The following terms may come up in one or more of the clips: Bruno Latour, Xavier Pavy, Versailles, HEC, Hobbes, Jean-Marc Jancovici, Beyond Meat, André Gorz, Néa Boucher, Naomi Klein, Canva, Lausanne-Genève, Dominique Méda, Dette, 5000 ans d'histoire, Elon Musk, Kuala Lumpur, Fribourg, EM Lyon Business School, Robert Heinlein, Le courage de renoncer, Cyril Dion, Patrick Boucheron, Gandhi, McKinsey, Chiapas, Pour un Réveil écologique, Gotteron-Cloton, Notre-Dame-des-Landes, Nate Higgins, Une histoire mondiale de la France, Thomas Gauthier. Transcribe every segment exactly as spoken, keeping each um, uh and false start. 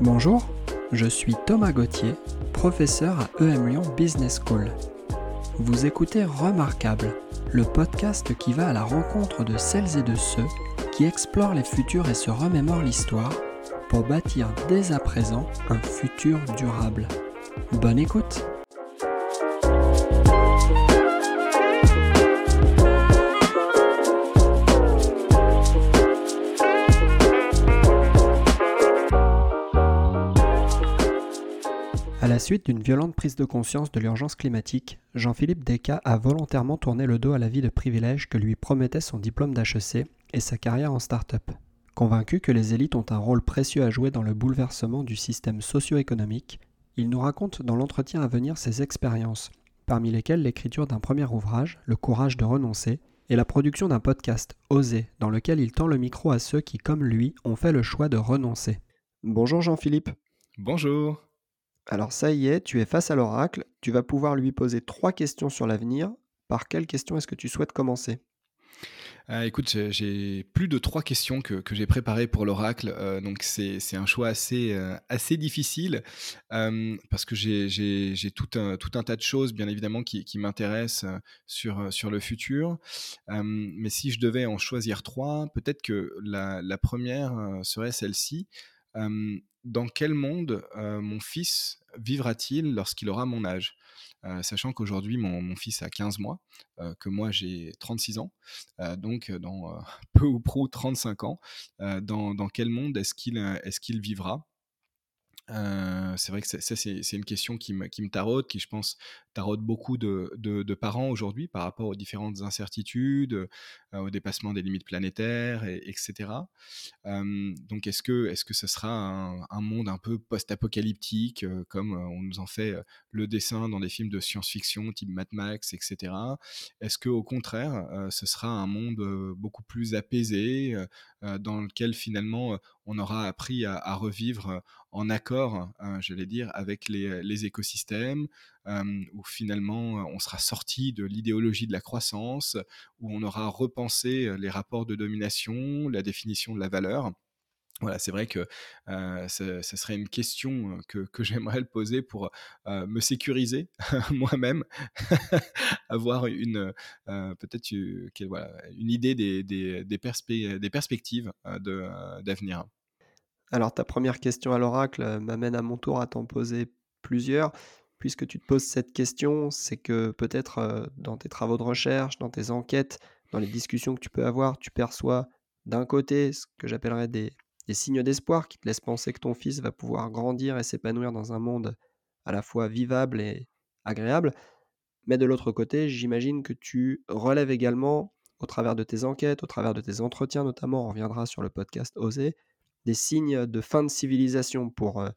Bonjour, je suis Thomas Gauthier, professeur à E M Lyon Business School. Vous écoutez Remarquable, le podcast qui va à la rencontre de celles et de ceux qui explorent les futurs et se remémorent l'histoire pour bâtir dès à présent un futur durable. Bonne écoute! À la suite d'une violente prise de conscience de l'urgence climatique, Jean-Philippe Decka a volontairement tourné le dos à la vie de privilège que lui promettait son diplôme d'H E C et sa carrière en start-up. Convaincu que les élites ont un rôle précieux à jouer dans le bouleversement du système socio-économique, il nous raconte dans l'entretien à venir ses expériences, parmi lesquelles l'écriture d'un premier ouvrage, Le courage de renoncer, et la production d'un podcast, Osez, dans lequel il tend le micro à ceux qui, comme lui, ont fait le choix de renoncer. Bonjour Jean-Philippe. Bonjour. Alors ça y est, tu es face à l'oracle, tu vas pouvoir lui poser trois questions sur l'avenir. Par quelle question est-ce que tu souhaites commencer ? euh, Écoute, j'ai, j'ai plus de trois questions que, que j'ai préparées pour l'oracle, euh, donc c'est, c'est un choix assez, euh, assez difficile, euh, parce que j'ai, j'ai, j'ai tout, un, tout un tas de choses, bien évidemment, qui, qui m'intéressent sur, sur le futur. Euh, mais si je devais en choisir trois, peut-être que la, la première serait celle-ci. Euh, dans quel monde euh, mon fils vivra-t-il lorsqu'il aura mon âge ? euh, Sachant qu'aujourd'hui, mon, mon fils a quinze mois, euh, que moi j'ai trente-six ans, euh, donc dans euh, peu ou prou trente-cinq ans, euh, dans, dans quel monde est-ce qu'il, est-ce qu'il vivra ? Euh, c'est vrai que ça, ça c'est, c'est une question qui me, qui me taraude, qui je pense taraude beaucoup de, de, de parents aujourd'hui par rapport aux différentes incertitudes, euh, au dépassement des limites planétaires, et, etc. Euh, donc est-ce que, est-ce que ça sera un, un monde un peu post-apocalyptique, euh, comme on nous en fait le dessin dans des films de science-fiction type Mad Max, etc. Est-ce que au contraire euh, ce sera un monde euh, beaucoup plus apaisé, euh, dans lequel finalement euh, on aura appris à, à revivre en accord, hein, j'allais dire, avec les, les écosystèmes, euh, où finalement on sera sorti de l'idéologie de la croissance, où on aura repensé les rapports de domination, la définition de la valeur. Voilà, c'est vrai que euh, ça, ça serait une question que, que j'aimerais le poser pour euh, me sécuriser moi-même, avoir une, euh, peut-être une, voilà, une idée des, des, des, persp- des perspectives euh, de, euh, d'avenir. Alors, ta première question à l'oracle m'amène à mon tour à t'en poser plusieurs. Puisque tu te poses cette question, c'est que peut-être euh, dans tes travaux de recherche, dans tes enquêtes, dans les discussions que tu peux avoir, tu perçois d'un côté ce que j'appellerais des... des signes d'espoir qui te laissent penser que ton fils va pouvoir grandir et s'épanouir dans un monde à la fois vivable et agréable. Mais de l'autre côté, j'imagine que tu relèves également, au travers de tes enquêtes, au travers de tes entretiens notamment, on reviendra sur le podcast Osez, des signes de fin de civilisation, pour euh,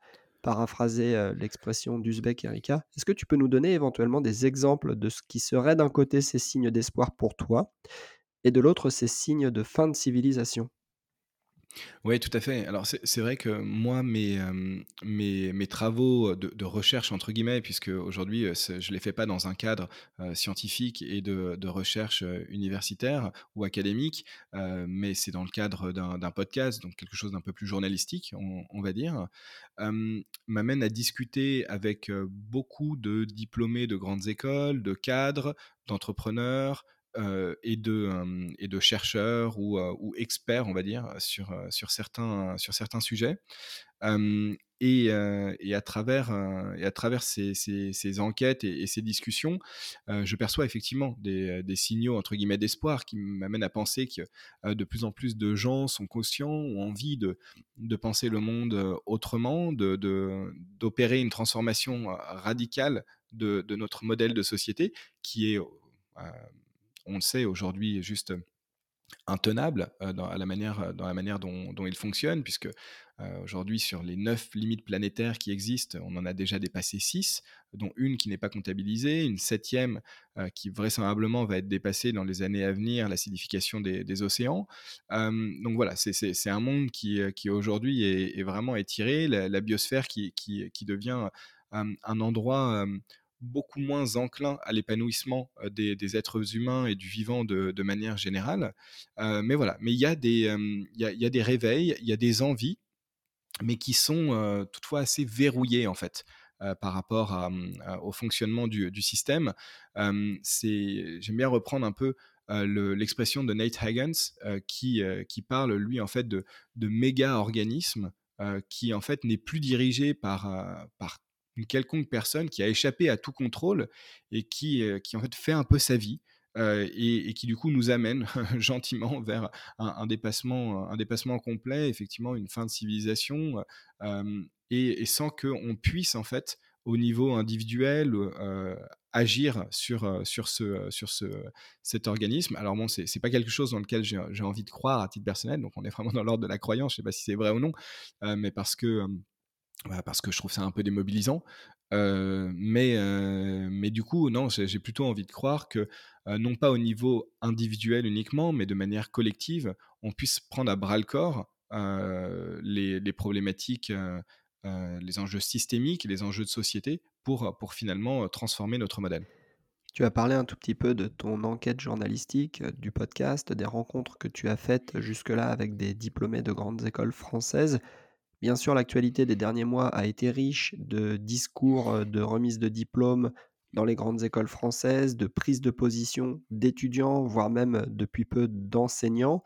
paraphraser euh, l'expression d'Uzbek Erika. Est-ce que tu peux nous donner éventuellement des exemples de ce qui serait d'un côté ces signes d'espoir pour toi, et de l'autre ces signes de fin de civilisation ? Oui, tout à fait. Alors, c'est, c'est vrai que moi, mes, euh, mes, mes travaux de, de recherche, entre guillemets, puisque aujourd'hui, je ne les fais pas dans un cadre euh, scientifique et de, de recherche universitaire ou académique, euh, mais c'est dans le cadre d'un, d'un podcast, donc quelque chose d'un peu plus journalistique, on, on va dire, euh, m'amène à discuter avec beaucoup de diplômés de grandes écoles, de cadres, d'entrepreneurs, Euh, et, de, euh, et de chercheurs ou, euh, ou experts, on va dire, sur, sur, certains, sur certains sujets. Euh, et, euh, et à travers, euh, et à travers ces, ces, ces enquêtes et, et ces discussions, euh, je perçois effectivement des, des signaux, entre guillemets, d'espoir qui m'amènent à penser que euh, de plus en plus de gens sont conscients, ont envie de, de penser le monde autrement, de, de, d'opérer une transformation radicale de, de notre modèle de société qui est... Euh, on le sait aujourd'hui, juste intenable euh, dans, à la manière, dans la manière dont, dont il fonctionne, puisque euh, aujourd'hui, sur les neuf limites planétaires qui existent, on en a déjà dépassé six, dont une qui n'est pas comptabilisée, une septième euh, qui vraisemblablement va être dépassée dans les années à venir, l'acidification des, des océans. Euh, donc voilà, c'est, c'est, c'est un monde qui, qui aujourd'hui est, est vraiment étiré, la, la biosphère qui, qui, qui devient euh, un endroit... Euh, beaucoup moins enclin à l'épanouissement des, des êtres humains et du vivant de, de manière générale. Euh, mais voilà, mais il y a des, euh, y a, y a des réveils, il y a des envies mais qui sont euh, toutefois assez verrouillés en fait. Euh, par rapport à, à, au fonctionnement du, du système. Euh, c'est, j'aime bien reprendre un peu euh, le, l'expression de Nate Higgins euh, qui, euh, qui parle, lui, en fait, de, de méga-organisme euh, qui, en fait, n'est plus dirigé par, euh, par une quelconque personne qui a échappé à tout contrôle et qui, euh, qui en fait, fait un peu sa vie euh, et, et qui, du coup, nous amène gentiment vers un, un, dépassement, un dépassement complet, effectivement, une fin de civilisation euh, Et, et sans qu'on puisse, en fait, au niveau individuel, euh, agir sur, sur, ce, sur ce, cet organisme. Alors bon, c'est, c'est pas quelque chose dans lequel j'ai, j'ai envie de croire à titre personnel, donc on est vraiment dans l'ordre de la croyance, je sais pas si c'est vrai ou non, euh, mais parce que, euh, bah parce que je trouve ça un peu démobilisant. Euh, mais, euh, mais du coup, non, j'ai, j'ai plutôt envie de croire que, euh, non pas au niveau individuel uniquement, mais de manière collective, on puisse prendre à bras-le-corps euh, les, les problématiques euh, Euh, les enjeux systémiques et les enjeux de société pour, pour finalement euh, transformer notre modèle. Tu as parlé un tout petit peu de ton enquête journalistique, euh, du podcast, des rencontres que tu as faites jusque-là avec des diplômés de grandes écoles françaises. Bien sûr, l'actualité des derniers mois a été riche de discours de remise de diplômes dans les grandes écoles françaises, de prises de position d'étudiants, voire même depuis peu d'enseignants.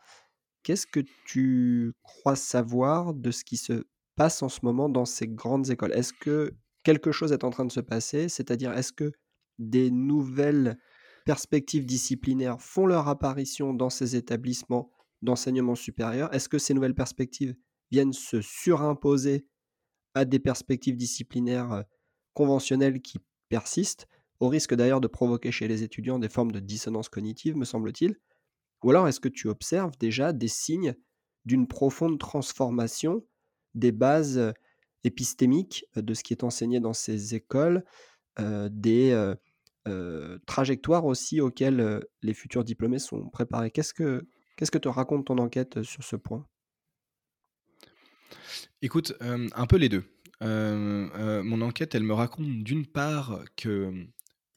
Qu'est-ce que tu crois savoir de ce qui se passe en ce moment dans ces grandes écoles? Est-ce que quelque chose est en train de se passer? C'est-à-dire, est-ce que des nouvelles perspectives disciplinaires font leur apparition dans ces établissements d'enseignement supérieur? Est-ce que ces nouvelles perspectives viennent se surimposer à des perspectives disciplinaires conventionnelles qui persistent, au risque d'ailleurs de provoquer chez les étudiants des formes de dissonance cognitive, me semble-t-il? Ou alors, est-ce que tu observes déjà des signes d'une profonde transformation des bases épistémiques de ce qui est enseigné dans ces écoles, euh, des euh, euh, trajectoires aussi auxquelles euh, les futurs diplômés sont préparés? Qu'est-ce que, qu'est-ce que te raconte ton enquête sur ce point? Écoute, euh, un peu les deux. Euh, euh, mon enquête, elle me raconte d'une part qu'il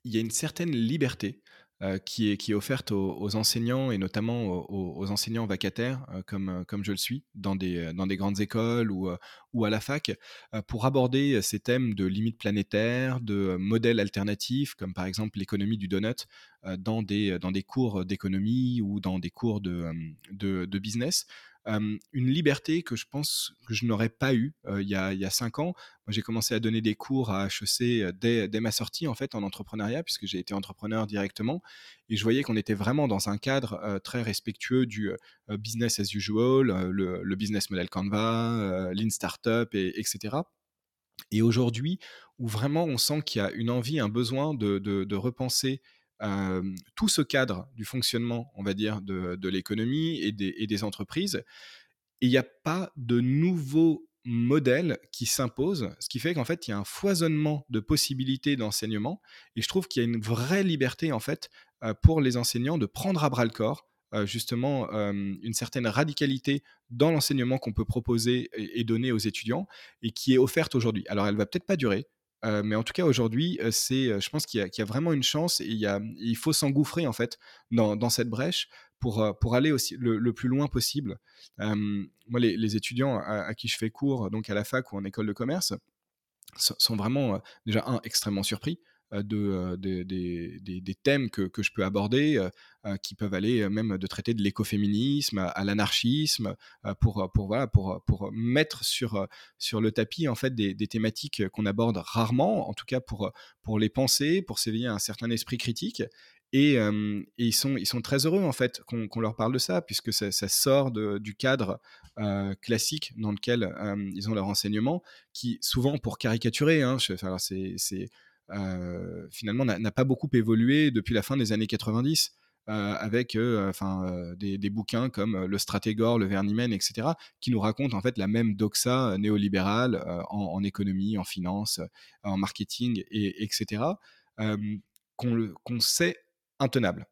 y a une certaine liberté Euh, qui, est, qui est offerte aux, aux enseignants et notamment aux, aux enseignants vacataires euh, comme, comme je le suis dans des, dans des grandes écoles ou, euh, ou à la fac euh, pour aborder ces thèmes de limites planétaires, de modèles alternatifs comme par exemple l'économie du donut euh, dans, des, dans des cours d'économie ou dans des cours de, de, de business. Euh, une liberté que je pense que je n'aurais pas eue euh, il y a, il y a cinq ans. Moi, j'ai commencé à donner des cours à H E C dès, dès ma sortie en fait en entrepreneuriat, puisque j'ai été entrepreneur directement, et je voyais qu'on était vraiment dans un cadre euh, très respectueux du euh, business as usual, euh, le, le business model Canva, euh, Lean Startup, et, etc. Et aujourd'hui, où vraiment on sent qu'il y a une envie, un besoin de, de, de repenser Euh, tout ce cadre du fonctionnement, on va dire, de, de l'économie et des, et des entreprises. Et il n'y a pas de nouveaux modèles qui s'imposent, ce qui fait qu'en fait, il y a un foisonnement de possibilités d'enseignement. Et je trouve qu'il y a une vraie liberté, en fait, euh, pour les enseignants de prendre à bras-le-corps, euh, justement, euh, une certaine radicalité dans l'enseignement qu'on peut proposer et, et donner aux étudiants et qui est offerte aujourd'hui. Alors, elle ne va peut-être pas durer. Euh, mais en tout cas, aujourd'hui, euh, c'est, euh, je pense qu'il y a, qu'il y a vraiment une chance et il, y a, il faut s'engouffrer en fait, dans, dans cette brèche pour, euh, pour aller aussi le, le plus loin possible. Euh, moi, les, les étudiants à, à qui je fais cours donc à la fac ou en école de commerce sont, sont vraiment, euh, déjà, un, extrêmement surpris euh, de, euh, des, des, des, des thèmes que, que je peux aborder, euh, euh, qui peuvent aller euh, même de traiter de l'écoféminisme à, à l'anarchisme, euh, pour, pour, voilà, pour, pour mettre sur, sur le tapis en fait, des, des thématiques qu'on aborde rarement, en tout cas pour, pour les penser, pour s'éveiller à un certain esprit critique. Et, euh, et ils, sont, ils sont très heureux en fait, qu'on, qu'on leur parle de ça, puisque ça, ça sort de, du cadre euh, classique dans lequel euh, ils ont leur enseignement, qui souvent, pour caricaturer, hein, je, alors c'est... c'est Euh, finalement n'a, n'a pas beaucoup évolué depuis la fin des années quatre-vingt-dix euh, avec euh, enfin, euh, des, des bouquins comme euh, le Stratégor, le Vernimen, et cetera qui nous racontent en fait la même doxa néolibérale euh, en, en économie, en finance, euh, en marketing, et, etc. euh, qu'on, le, qu'on sait intenable.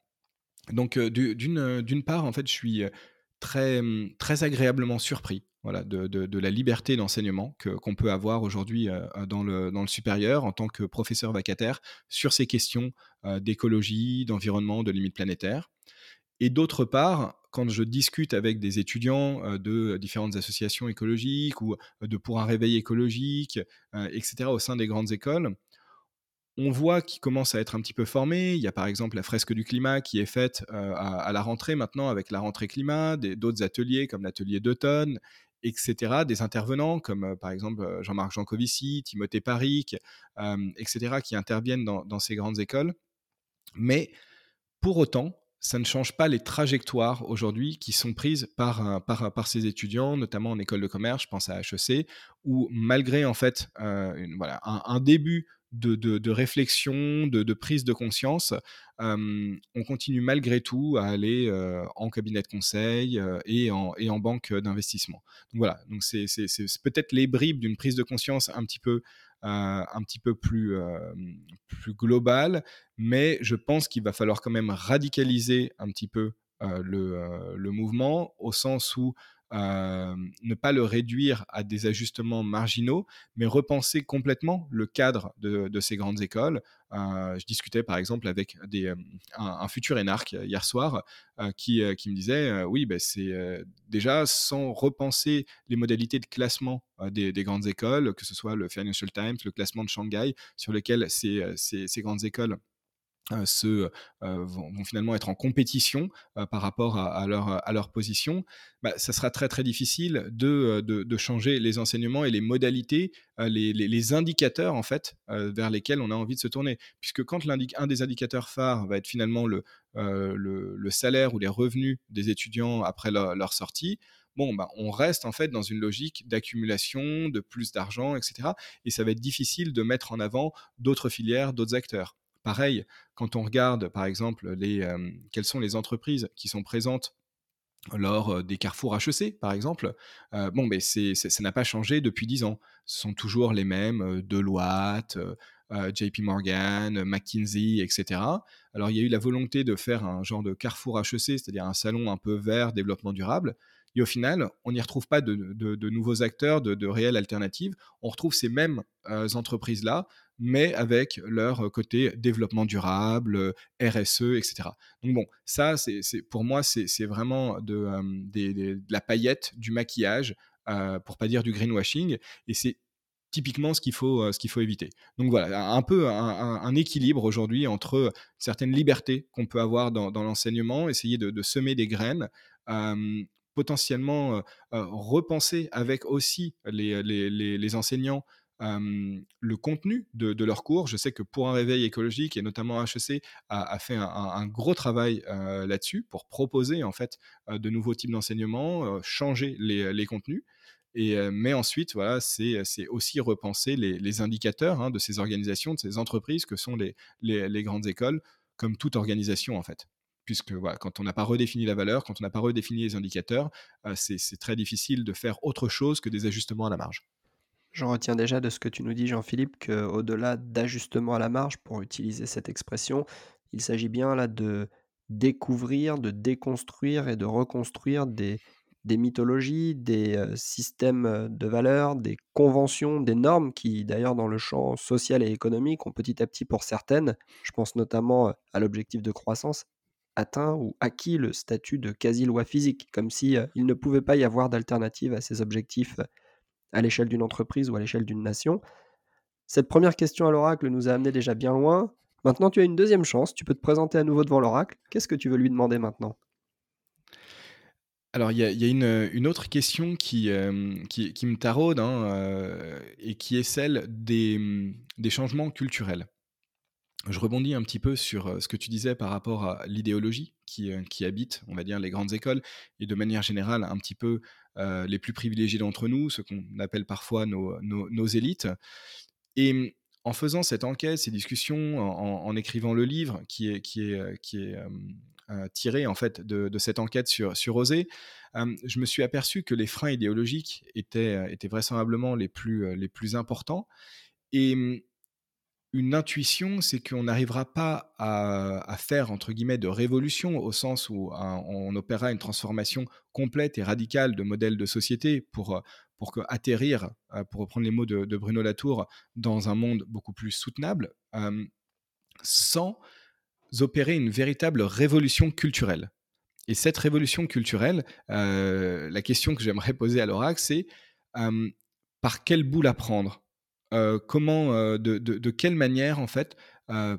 Donc euh, d'une, d'une part en fait je suis très, très agréablement surpris Voilà, de, de, de la liberté d'enseignement que, qu'on peut avoir aujourd'hui euh, dans, le, dans le supérieur en tant que professeur vacataire sur ces questions euh, d'écologie, d'environnement, de limites planétaires. Et d'autre part, quand je discute avec des étudiants euh, de différentes associations écologiques ou de Pour un Réveil écologique, euh, et cetera, au sein des grandes écoles, on voit qu'ils commencent à être un petit peu formés. Il y a par exemple la fresque du climat qui est faite euh, à, à la rentrée maintenant, avec la rentrée climat, des, d'autres ateliers comme l'atelier d'automne, et cetera, des intervenants comme euh, par exemple Jean-Marc Jancovici, Timothée Parik, euh, et cetera, qui interviennent dans, dans ces grandes écoles. Mais pour autant, ça ne change pas les trajectoires aujourd'hui qui sont prises par, par, par ces étudiants, notamment en école de commerce, je pense à H E C, où malgré en fait euh, une, voilà, un, un début De, de, de réflexion, de, de prise de conscience, euh, on continue malgré tout à aller euh, en cabinet de conseil euh, et, en, et en banque d'investissement. Donc voilà, donc c'est, c'est, c'est peut-être les bribes d'une prise de conscience un petit peu, euh, un petit peu plus, euh, plus globale, mais je pense qu'il va falloir quand même radicaliser un petit peu euh, le, euh, le mouvement, au sens où Euh, ne pas le réduire à des ajustements marginaux, mais repenser complètement le cadre de, de ces grandes écoles. Euh, je discutais par exemple avec des, un, un futur énarque hier soir euh, qui, euh, qui me disait euh, oui, ben c'est euh, déjà sans repenser les modalités de classement euh, des, des grandes écoles, que ce soit le Financial Times, le classement de Shanghai, sur lequel ces, ces, ces grandes écoles Euh, se, euh, vont, vont finalement être en compétition euh, par rapport à, à, leur, à leur position, bah, ça sera très très difficile de, de, de changer les enseignements et les modalités, euh, les, les, les indicateurs en fait euh, vers lesquels on a envie de se tourner, puisque quand un des indicateurs phares va être finalement le, euh, le, le salaire ou les revenus des étudiants après leur, leur sortie, bon, bah, on reste en fait dans une logique d'accumulation, de plus d'argent, et cetera. Et ça va être difficile de mettre en avant d'autres filières, d'autres acteurs. Pareil, quand on regarde, par exemple, les, euh, quelles sont les entreprises qui sont présentes lors des carrefours H E C, par exemple, euh, bon, mais c'est, c'est, ça n'a pas changé depuis dix ans. Ce sont toujours les mêmes, Deloitte, euh, J P Morgan, McKinsey, et cetera. Alors, il y a eu la volonté de faire un genre de carrefour H E C, c'est-à-dire un salon un peu vert, développement durable. Et au final, on n'y retrouve pas de, de, de nouveaux acteurs, de, de réelles alternatives. On retrouve ces mêmes euh, entreprises-là, mais avec leur côté développement durable, R S E, et cetera. Donc bon, ça, c'est, c'est, pour moi, c'est, c'est vraiment de, euh, des, des, de la paillette, du maquillage, euh, pour ne pas dire du greenwashing, et c'est typiquement ce qu'il faut, ce qu'il faut éviter. Donc voilà, un peu un, un, un équilibre aujourd'hui entre certaines libertés qu'on peut avoir dans, dans l'enseignement, essayer de, de semer des graines, euh, potentiellement euh, euh, repenser avec aussi les, les, les, les enseignants Euh, le contenu de, de leurs cours. Je sais que Pour un Réveil écologique, et notamment H E C, a, a fait un, un gros travail euh, là-dessus pour proposer en fait euh, de nouveaux types d'enseignement, euh, changer les, les contenus. Et, euh, mais ensuite, voilà, c'est, c'est aussi repenser les, les indicateurs hein, de ces organisations, de ces entreprises que sont les, les, les grandes écoles, comme toute organisation en fait. Puisque voilà, quand on n'a pas redéfini la valeur, quand on n'a pas redéfini les indicateurs, euh, c'est, c'est très difficile de faire autre chose que des ajustements à la marge. J'en retiens déjà de ce que tu nous dis, Jean-Philippe, qu'au-delà d'ajustement à la marge, pour utiliser cette expression, il s'agit bien là de découvrir, de déconstruire et de reconstruire des, des mythologies, des euh, systèmes de valeurs, des conventions, des normes qui, d'ailleurs, dans le champ social et économique, ont petit à petit, pour certaines, je pense notamment à l'objectif de croissance, atteint ou acquis le statut de quasi-loi physique, comme si euh, il ne pouvait pas y avoir d'alternative à ces objectifs euh, à l'échelle d'une entreprise ou à l'échelle d'une nation. Cette première question à l'oracle nous a amené déjà bien loin. Maintenant, tu as une deuxième chance. Tu peux te présenter à nouveau devant l'oracle. Qu'est-ce que tu veux lui demander maintenant ? Alors, il y a, y a une, une autre question qui, euh, qui, qui me taraude hein, euh, et qui est celle des, des changements culturels. Je rebondis un petit peu sur ce que tu disais par rapport à l'idéologie qui, qui habite, on va dire, les grandes écoles et de manière générale un petit peu euh, les plus privilégiés d'entre nous, ce qu'on appelle parfois nos, nos, nos élites. Et en faisant cette enquête, ces discussions, en, en écrivant le livre qui est, qui est, qui est euh, euh, tiré en fait de, de cette enquête sur, sur Osez, euh, je me suis aperçu que les freins idéologiques étaient, étaient vraisemblablement les plus, les plus importants. Et une intuition, c'est qu'on n'arrivera pas à, à faire, entre guillemets, de révolution au sens où hein, on opérera une transformation complète et radicale de modèle de société pour, pour que, atterrir, pour reprendre les mots de, de Bruno Latour, dans un monde beaucoup plus soutenable, euh, sans opérer une véritable révolution culturelle. Et cette révolution culturelle, euh, la question que j'aimerais poser à l'oracle, c'est euh, par quel bout la prendre, euh, comment, euh, de, de, de quelle manière en fait euh,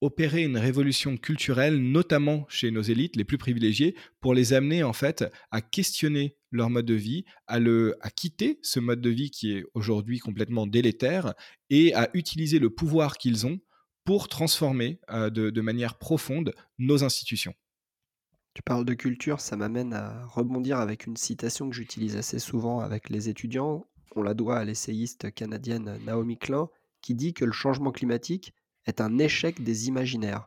opérer une révolution culturelle, notamment chez nos élites les plus privilégiées, pour les amener en fait à questionner leur mode de vie, à, le, à quitter ce mode de vie qui est aujourd'hui complètement délétère et à utiliser le pouvoir qu'ils ont pour transformer euh, de, de manière profonde nos institutions. Tu parles de culture, ça m'amène à rebondir avec une citation que j'utilise assez souvent avec les étudiants. On la doit à l'essayiste canadienne Naomi Klein, qui dit que le changement climatique est un échec des imaginaires.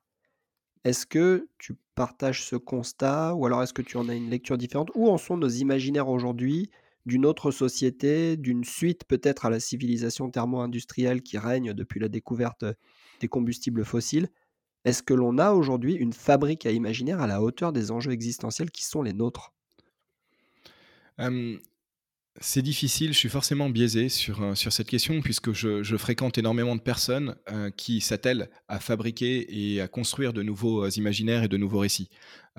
Est-ce que tu partages ce constat, ou alors est-ce que tu en as une lecture différente? Où en sont nos imaginaires aujourd'hui d'une autre société, d'une suite peut-être à la civilisation thermo-industrielle qui règne depuis la découverte des combustibles fossiles? Est-ce que l'on a aujourd'hui une fabrique à imaginaire à la hauteur des enjeux existentiels qui sont les nôtres ? euh, C'est difficile, je suis forcément biaisé sur, sur cette question puisque je, je fréquente énormément de personnes euh, qui s'attellent à fabriquer et à construire de nouveaux euh, imaginaires et de nouveaux récits.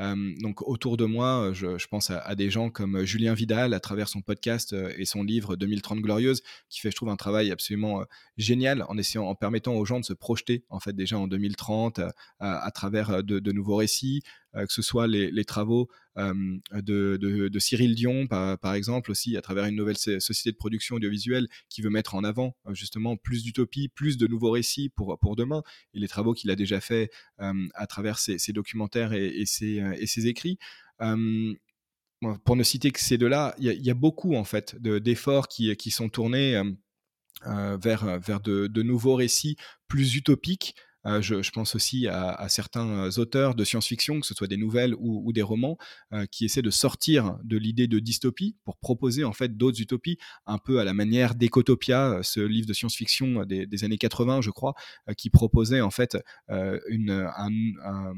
Euh, donc autour de moi, je, je pense à, à des gens comme Julien Vidal à travers son podcast euh, et son livre deux mille trente Glorieuse qui fait, je trouve, un travail absolument euh, génial en, essayant, en permettant aux gens de se projeter en fait, déjà en deux mille trente euh, à, à travers de, de nouveaux récits, euh, que ce soit les, les travaux euh, de, de, de Cyril Dion par, par exemple aussi à travers une nouvelle société de production audiovisuelle qui veut mettre en avant euh, justement plus d'utopie, plus de nouveaux récits pour, pour demain et les travaux qu'il a déjà fait euh, à travers ses, ses documentaires et, et ses et ses écrits. Euh, pour ne citer que ces deux-là, il y, y a beaucoup en fait de, d'efforts qui, qui sont tournés euh, vers, vers de, de nouveaux récits plus utopiques. Euh, je, je pense aussi à, à certains auteurs de science-fiction, que ce soit des nouvelles ou, ou des romans, euh, qui essaient de sortir de l'idée de dystopie pour proposer en fait d'autres utopies, un peu à la manière d'Ecotopia, ce livre de science-fiction des, des années quatre-vingts, je crois, euh, qui proposait en fait euh, une, un... un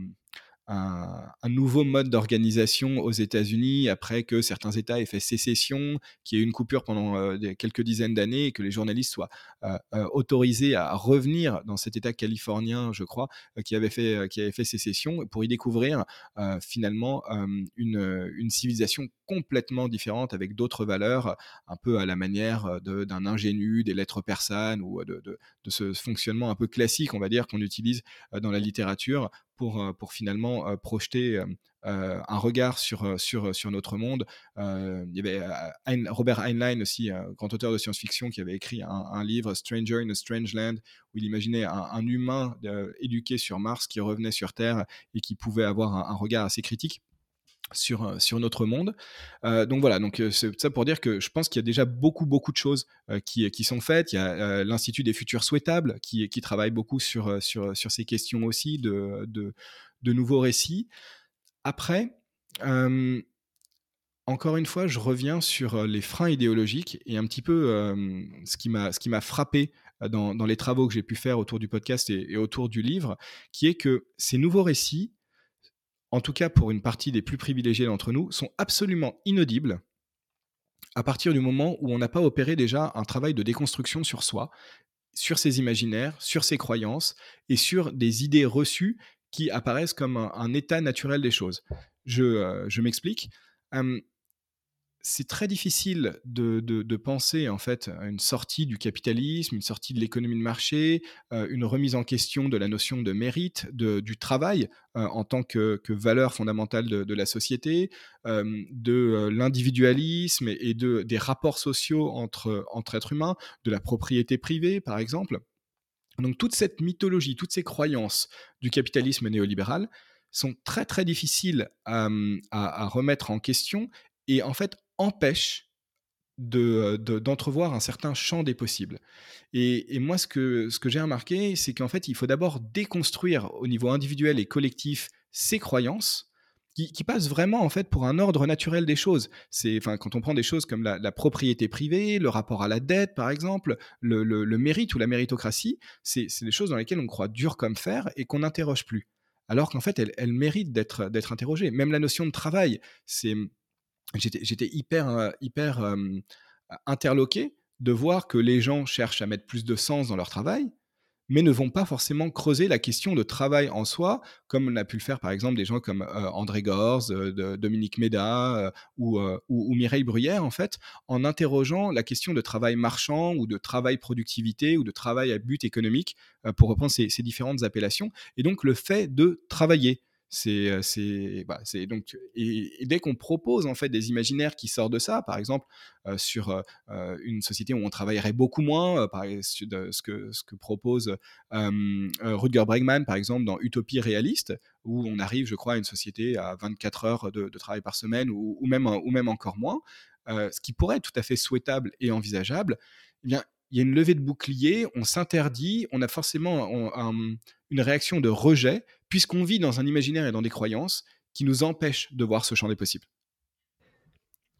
Un, un nouveau mode d'organisation aux États-Unis après que certains États aient fait sécession, qu'il y ait eu une coupure pendant euh, quelques dizaines d'années et que les journalistes soient euh, euh, autorisés à revenir dans cet État californien, je crois, euh, qui, avait fait, euh, qui avait fait sécession pour y découvrir euh, finalement euh, une, une civilisation complètement différente avec d'autres valeurs, un peu à la manière de, d'un ingénu, des lettres persanes ou de, de, de ce fonctionnement un peu classique, on va dire, qu'on utilise dans la littérature Pour, pour finalement euh, projeter euh, un regard sur, sur, sur notre monde. Euh, il y avait euh, Robert Heinlein aussi, euh, grand auteur de science-fiction, qui avait écrit un, un livre, Stranger in a Strange Land, où il imaginait un, un humain euh, éduqué sur Mars qui revenait sur Terre et qui pouvait avoir un, un regard assez critique Sur, sur notre monde. Euh, donc voilà, donc c'est ça pour dire que je pense qu'il y a déjà beaucoup, beaucoup de choses euh, qui, qui sont faites. Il y a euh, l'Institut des futurs souhaitables qui, qui travaille beaucoup sur, sur, sur ces questions aussi de, de, de nouveaux récits. Après, euh, encore une fois, je reviens sur les freins idéologiques et un petit peu euh, ce qui m'a, ce qui m'a frappé dans, dans les travaux que j'ai pu faire autour du podcast et, et autour du livre, qui est que ces nouveaux récits, en tout cas pour une partie des plus privilégiés d'entre nous, sont absolument inaudibles à partir du moment où on n'a pas opéré déjà un travail de déconstruction sur soi, sur ses imaginaires, sur ses croyances et sur des idées reçues qui apparaissent comme un, un état naturel des choses. Je, euh, je m'explique. Hum, c'est très difficile de, de, de penser en fait à une sortie du capitalisme, une sortie de l'économie de marché, euh, une remise en question de la notion de mérite, de, du travail euh, en tant que, que valeur fondamentale de, de la société, euh, de euh, l'individualisme et, et de, des rapports sociaux entre, entre êtres humains, de la propriété privée par exemple. Donc toute cette mythologie, toutes ces croyances du capitalisme néolibéral sont très très difficiles à, à, à remettre en question et en fait empêche de, de, d'entrevoir un certain champ des possibles. Et, et moi, ce que, ce que j'ai remarqué, c'est qu'en fait, il faut d'abord déconstruire au niveau individuel et collectif ces croyances qui, qui passent vraiment en fait, pour un ordre naturel des choses. C'est, enfin, quand on prend des choses comme la, la propriété privée, le rapport à la dette, par exemple, le, le, le mérite ou la méritocratie, c'est, c'est des choses dans lesquelles on croit dur comme fer et qu'on n'interroge plus. Alors qu'en fait, elles, elles méritent d'être, d'être interrogées. Même la notion de travail, c'est... J'étais, j'étais hyper, hyper euh, interloqué de voir que les gens cherchent à mettre plus de sens dans leur travail, mais ne vont pas forcément creuser la question de travail en soi, comme on a pu le faire par exemple des gens comme euh, André Gorz, euh, Dominique Méda euh, ou, euh, ou, ou Mireille Bruyère, en fait, en interrogeant la question de travail marchand ou de travail productivité ou de travail à but économique, euh, pour reprendre ces, ces différentes appellations, et donc le fait de travailler. C'est, c'est, bah, c'est donc, et, et dès qu'on propose en fait des imaginaires qui sortent de ça, par exemple euh, sur euh, une société où on travaillerait beaucoup moins, euh, par, ce, que, ce que propose euh, Rutger Bregman par exemple dans Utopie réaliste, où on arrive, je crois, à une société à vingt-quatre heures de, de travail par semaine ou, ou, même, ou même encore moins, euh, ce qui pourrait être tout à fait souhaitable et envisageable, eh bien, il y a une levée de bouclier, on s'interdit, on a forcément on, un, une réaction de rejet, puisqu'on vit dans un imaginaire et dans des croyances qui nous empêchent de voir ce champ des possibles.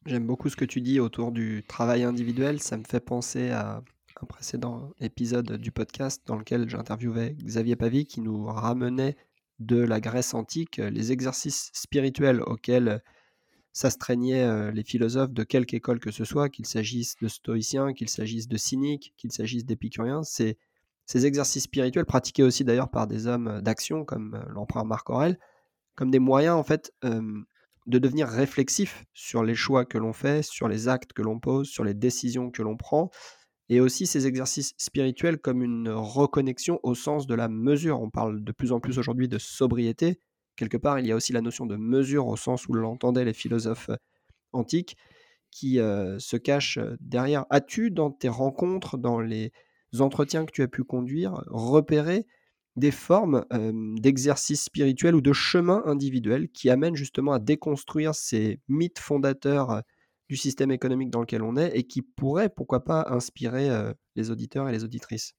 J'aime beaucoup ce que tu dis autour du travail individuel. Ça me fait penser à un précédent épisode du podcast dans lequel j'interviewais Xavier Pavy, qui nous ramenait de la Grèce antique les exercices spirituels auxquels s'astreignaient les philosophes de quelque école que ce soit, qu'il s'agisse de stoïciens, qu'il s'agisse de cyniques, qu'il s'agisse d'épicuriens. C'est Ces exercices spirituels, pratiqués aussi d'ailleurs par des hommes d'action comme l'empereur Marc Aurèle, comme des moyens en fait euh, de devenir réflexif sur les choix que l'on fait, sur les actes que l'on pose, sur les décisions que l'on prend, et aussi ces exercices spirituels comme une reconnexion au sens de la mesure. On parle de plus en plus aujourd'hui de sobriété. Quelque part, il y a aussi la notion de mesure au sens où l'entendaient les philosophes antiques qui euh, se cachent derrière. As-tu dans tes rencontres, dans les entretiens que tu as pu conduire, repérer des formes euh, d'exercice spirituel ou de chemin individuel qui amènent justement à déconstruire ces mythes fondateurs du système économique dans lequel on est et qui pourraient, pourquoi pas, inspirer euh, les auditeurs et les auditrices?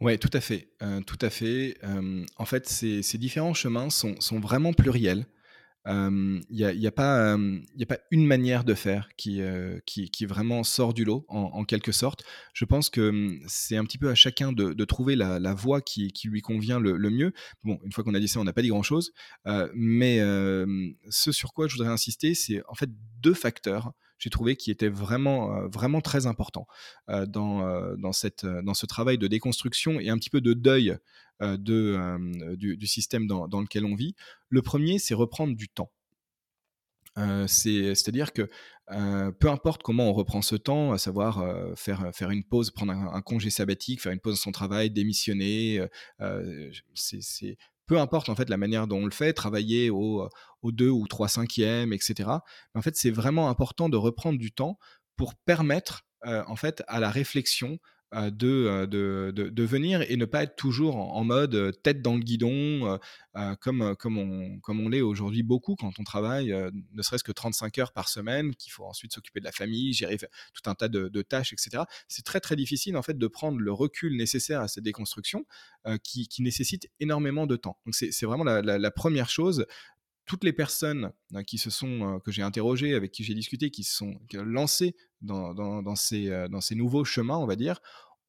Oui, tout à fait. Euh, tout à fait. Euh, en fait, ces, ces différents chemins sont, sont vraiment pluriels. Il euh, n'y a, y a, pas, euh, y a pas une manière de faire qui, euh, qui, qui vraiment sort du lot, en, en quelque sorte. Je pense que c'est un petit peu à chacun de, de trouver la, la voie qui, qui lui convient le, le mieux. Bon, une fois qu'on a dit ça, on n'a pas dit grand-chose. Euh, mais euh, ce sur quoi je voudrais insister, c'est en fait deux facteurs, j'ai trouvé, qui étaient vraiment, euh, vraiment très importants euh, dans, euh, dans, cette, euh, dans ce travail de déconstruction et un petit peu de deuil euh, de, euh, du, du système dans, dans lequel on vit. Le premier, c'est reprendre du temps. Euh, c'est, c'est-à-dire que euh, peu importe comment on reprend ce temps, à savoir euh, faire, faire une pause, prendre un, un congé sabbatique, faire une pause dans son travail, démissionner, euh, c'est... c'est peu importe en fait la manière dont on le fait, travailler au, au deux ou trois cinquièmes, et cetera. Mais en fait, c'est vraiment important de reprendre du temps pour permettre euh, en fait à la réflexion euh, de, de, de, de venir et ne pas être toujours en, en mode tête dans le guidon, euh, comme, comme on, comme on l'est aujourd'hui beaucoup quand on travaille, euh, ne serait-ce que trente-cinq heures par semaine, qu'il faut ensuite s'occuper de la famille, gérer tout un tas de, de tâches, et cetera. C'est très très difficile en fait de prendre le recul nécessaire à cette déconstruction, Euh, qui, qui nécessite énormément de temps. Donc c'est, c'est vraiment la, la, la première chose. Toutes les personnes hein, qui se sont, euh, que j'ai interrogées, avec qui j'ai discuté, qui se sont qui lancées dans, dans, dans, ces, euh, dans ces nouveaux chemins, on va dire,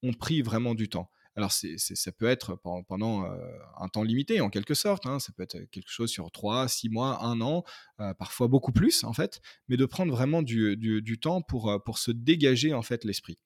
ont pris vraiment du temps. Alors c'est, c'est, ça peut être pendant, pendant euh, un temps limité, en quelque sorte, hein, ça peut être quelque chose sur trois, six mois, un an, euh, parfois beaucoup plus en fait, mais de prendre vraiment du, du, du temps pour, pour se dégager en fait l'esprit.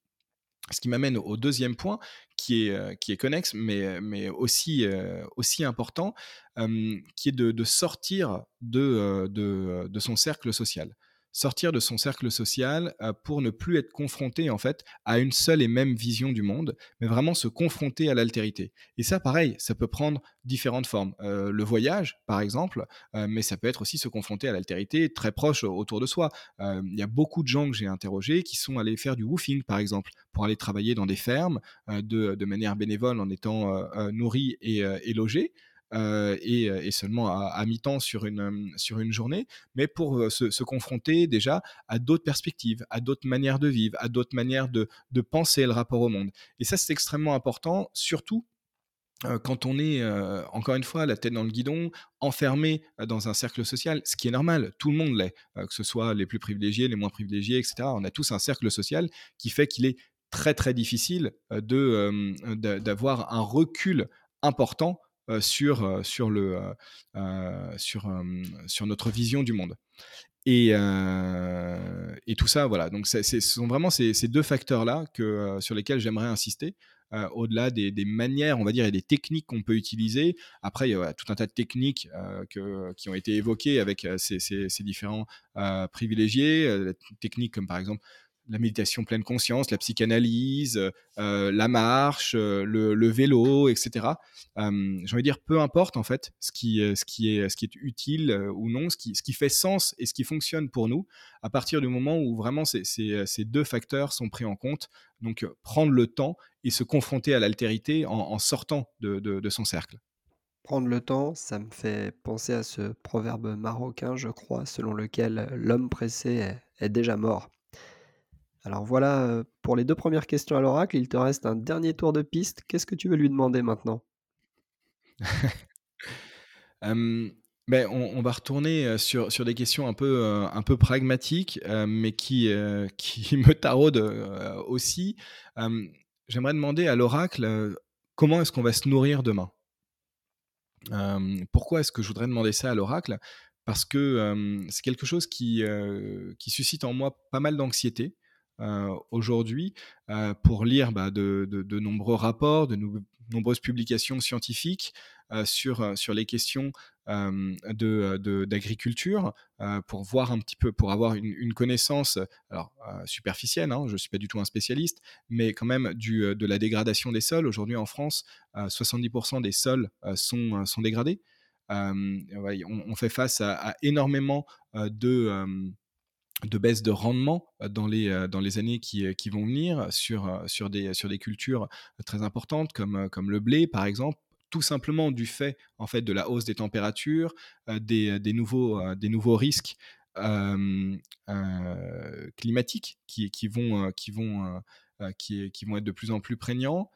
Ce qui m'amène au deuxième point, qui est, qui est connexe, mais, mais aussi, euh, aussi important, euh, qui est de, de sortir de, de, de son cercle social. Sortir de son cercle social euh, pour ne plus être confronté en fait, à une seule et même vision du monde, mais vraiment se confronter à l'altérité. Et ça, pareil, ça peut prendre différentes formes. Euh, le voyage, par exemple, euh, mais ça peut être aussi se confronter à l'altérité très proche autour de soi. Euh, il y a beaucoup de gens que j'ai interrogés qui sont allés faire du woofing, par exemple, pour aller travailler dans des fermes euh, de, de manière bénévole en étant euh, nourris et, euh, et logés. Euh, et, et seulement à, à mi-temps sur une, sur une journée, mais pour se, se confronter déjà à d'autres perspectives, à d'autres manières de vivre, à d'autres manières de, de penser le rapport au monde. Et ça, c'est extrêmement important, surtout euh, quand on est, euh, encore une fois, la tête dans le guidon, enfermé dans un cercle social, ce qui est normal, tout le monde l'est, euh, que ce soit les plus privilégiés, les moins privilégiés, et cetera. On a tous un cercle social qui fait qu'il est très, très difficile de, euh, de, d'avoir un recul important Euh, sur, euh, sur, le, euh, euh, sur, euh, sur notre vision du monde. Et, euh, et tout ça, voilà. Donc, c'est, c'est, ce sont vraiment ces, ces deux facteurs-là que, euh, sur lesquels j'aimerais insister. Euh, au-delà des, des manières, on va dire, et des techniques qu'on peut utiliser. Après, il y a tout un tas de techniques euh, que, qui ont été évoquées avec euh, ces, ces, ces différents euh, privilégiés, euh, techniques comme par exemple la méditation pleine conscience, la psychanalyse, euh, la marche, euh, le, le vélo, et cetera. Euh, j'ai envie de dire, peu importe en fait ce qui, ce qui, est, ce qui est utile euh, ou non, ce qui, ce qui fait sens et ce qui fonctionne pour nous, à partir du moment où vraiment ces, ces, ces deux facteurs sont pris en compte. Donc, euh, prendre le temps et se confronter à l'altérité en, en sortant de, de, de son cercle. Prendre le temps, ça me fait penser à ce proverbe marocain, je crois, selon lequel l'homme pressé est, est déjà mort. Alors voilà, pour les deux premières questions à l'oracle, il te reste un dernier tour de piste. Qu'est-ce que tu veux lui demander maintenant ? euh, ben, on, on va retourner sur, sur des questions un peu, euh, un peu pragmatiques, euh, mais qui, euh, qui me taraudent euh, aussi. Euh, j'aimerais demander à l'oracle, euh, comment est-ce qu'on va se nourrir demain ? euh, Pourquoi est-ce que je voudrais demander ça à l'oracle ? Parce que euh, c'est quelque chose qui, euh, qui suscite en moi pas mal d'anxiété. Euh, aujourd'hui, euh, pour lire bah, de, de, de nombreux rapports, de no- nombreuses publications scientifiques euh, sur, sur les questions euh, de, de, d'agriculture, euh, pour voir un petit peu, pour avoir une, une connaissance alors, euh, superficielle, hein, je ne suis pas du tout un spécialiste, mais quand même du, de la dégradation des sols. Aujourd'hui en France, euh, soixante-dix pour cent des sols euh, sont, sont dégradés. Euh, ouais, on, on fait face à, à énormément euh, de... Euh, de baisse de rendement dans les, dans les années qui, qui vont venir sur, sur, des, sur des cultures très importantes comme, comme le blé, par exemple, tout simplement du fait, en fait de la hausse des températures, des, des, nouveaux, des nouveaux risques euh, euh, climatiques qui, qui, vont, qui, vont, qui, qui vont être de plus en plus prégnants.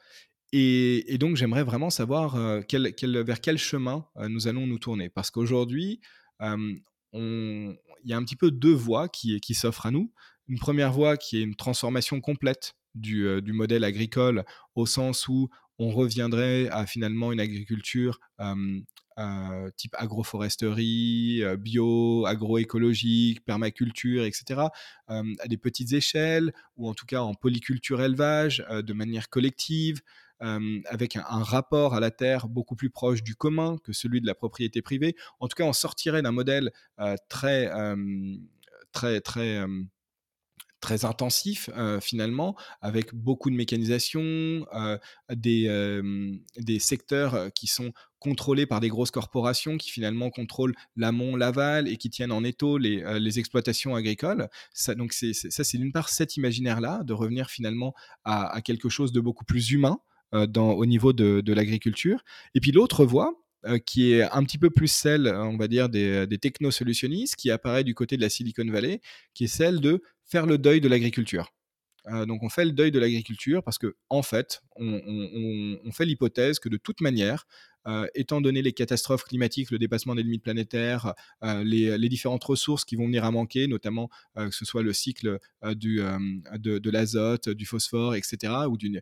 Et, et donc, j'aimerais vraiment savoir quel, quel, vers quel chemin nous allons nous tourner. Parce qu'aujourd'hui, euh, On, il y a un petit peu deux voies qui, qui s'offrent à nous. Une première voie qui est une transformation complète du, euh, du modèle agricole, au sens où on reviendrait à finalement une agriculture euh, euh, type agroforesterie, euh, bio, agroécologique, permaculture, et cetera, euh, à des petites échelles, ou en tout cas en polyculture élevage, euh, de manière collective, Euh, avec un, un rapport à la terre beaucoup plus proche du commun que celui de la propriété privée. En tout cas, on sortirait d'un modèle euh, très, euh, très, très, euh, très intensif, euh, finalement, avec beaucoup de mécanisation, euh, des, euh, des secteurs qui sont contrôlés par des grosses corporations qui finalement contrôlent l'amont, l'aval et qui tiennent en étau les, euh, les exploitations agricoles. Ça, donc c'est, c'est, ça, c'est d'une part cet imaginaire-là, de revenir finalement à, à quelque chose de beaucoup plus humain, Dans, au niveau de, de l'agriculture. Et puis l'autre voie, euh, qui est un petit peu plus celle, on va dire, des, des technosolutionnistes, qui apparaît du côté de la Silicon Valley, qui est celle de faire le deuil de l'agriculture. Euh, donc on fait le deuil de l'agriculture parce que, en fait, on, on, on fait l'hypothèse que de toute manière, Euh, étant donné les catastrophes climatiques, le dépassement des limites planétaires, euh, les, les différentes ressources qui vont venir à manquer, notamment euh, que ce soit le cycle euh, du, euh, de, de l'azote, du phosphore, et cetera, ou d'une...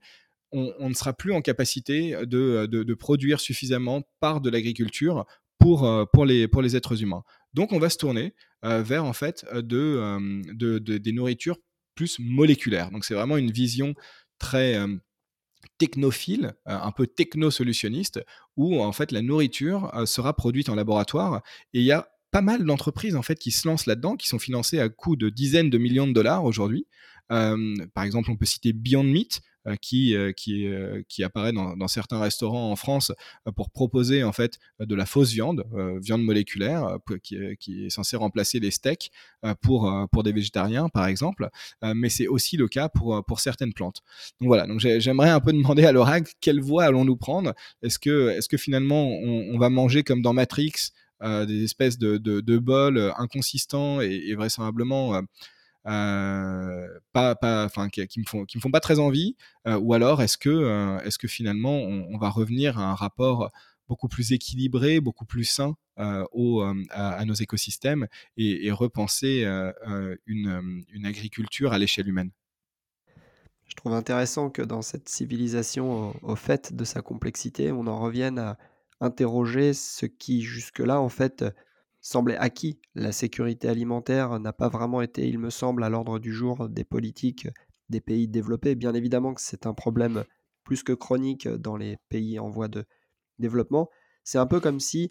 On, on ne sera plus en capacité de, de, de produire suffisamment par de l'agriculture pour, pour, les, pour les êtres humains. Donc, on va se tourner euh, vers, en fait, de, de, de, des nourritures plus moléculaires. Donc, c'est vraiment une vision très euh, technophile, euh, un peu technosolutionniste, où, en fait, la nourriture euh, sera produite en laboratoire. Et il y a pas mal d'entreprises, en fait, qui se lancent là-dedans, qui sont financées à coût de dizaines de millions de dollars aujourd'hui. Euh, par exemple, on peut citer Beyond Meat, Qui, qui, qui apparaît dans, dans certains restaurants en France pour proposer en fait de la fausse viande, euh, viande moléculaire, qui, qui est censée remplacer les steaks pour, pour des végétariens par exemple, euh, mais c'est aussi le cas pour, pour certaines plantes. Donc voilà, donc j'ai, j'aimerais un peu demander à l'oracle quelle voie allons-nous prendre ? Est-ce que, est-ce que finalement on, on va manger comme dans Matrix euh, des espèces de, de, de bols inconsistants et, et vraisemblablement... Euh, Euh, pas, pas, enfin, qui, qui me font, qui me font pas très envie, euh, ou alors est-ce que, euh, est-ce que finalement on, on va revenir à un rapport beaucoup plus équilibré, beaucoup plus sain euh, au, euh, à, à nos écosystèmes et, et repenser euh, euh, une, une agriculture à l'échelle humaine. Je trouve intéressant que dans cette civilisation, au, au fait de sa complexité, on en revienne à interroger ce qui jusque-là en fait semblait acquis. La sécurité alimentaire n'a pas vraiment été, il me semble, à l'ordre du jour des politiques des pays développés. Bien évidemment que c'est un problème plus que chronique dans les pays en voie de développement. C'est un peu comme si,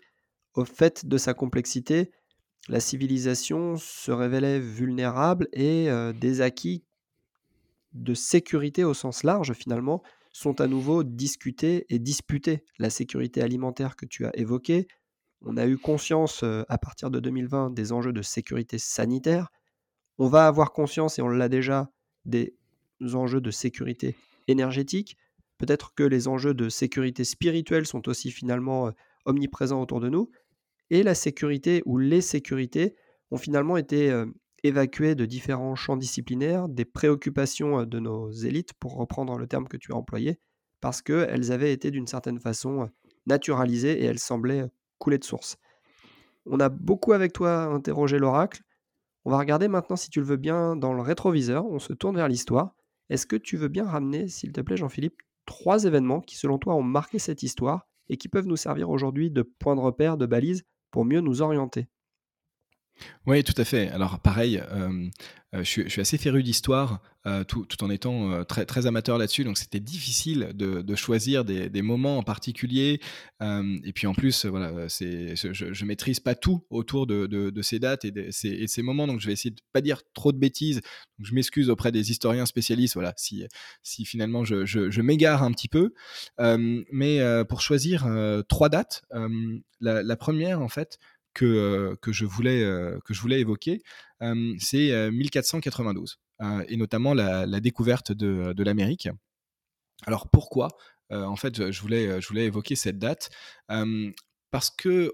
au fait de sa complexité, la civilisation se révélait vulnérable et euh, des acquis de sécurité au sens large, finalement, sont à nouveau discutés et disputés. La sécurité alimentaire que tu as évoquée, on a eu conscience euh, à partir de deux mille vingt des enjeux de sécurité sanitaire. On va avoir conscience, et on l'a déjà, des enjeux de sécurité énergétique. Peut-être que les enjeux de sécurité spirituelle sont aussi finalement euh, omniprésents autour de nous. Et la sécurité ou les sécurités ont finalement été euh, évacuées de différents champs disciplinaires, des préoccupations de nos élites, pour reprendre le terme que tu as employé, parce qu'elles avaient été d'une certaine façon naturalisées et elles semblaient couler de source. On a beaucoup avec toi interrogé l'oracle. On va regarder maintenant, si tu le veux bien, dans le rétroviseur. On se tourne vers l'histoire. Est-ce que tu veux bien ramener, s'il te plaît Jean-Philippe, trois événements qui selon toi ont marqué cette histoire et qui peuvent nous servir aujourd'hui de point de repère, de balise, pour mieux nous orienter? Oui, tout à fait. Alors pareil, euh, euh, je, suis, je suis assez féru d'histoire, euh, tout, tout en étant euh, très, très amateur là-dessus. Donc c'était difficile de, de choisir des, des moments en particulier. Euh, et puis en plus, voilà, c'est, je ne maîtrise pas tout autour de, de, de ces dates et de ces, et de ces moments. Donc je vais essayer de ne pas dire trop de bêtises. Donc, je m'excuse auprès des historiens spécialistes, voilà, si, si finalement je, je, je m'égare un petit peu. Euh, mais euh, pour choisir euh, trois dates, euh, la, la première en fait, Que, que, je voulais, que je voulais évoquer, euh, c'est mille quatre cent quatre-vingt-douze, euh, et notamment la, la découverte de, de l'Amérique. Alors pourquoi, euh, en fait, je voulais, je voulais évoquer cette date euh, parce que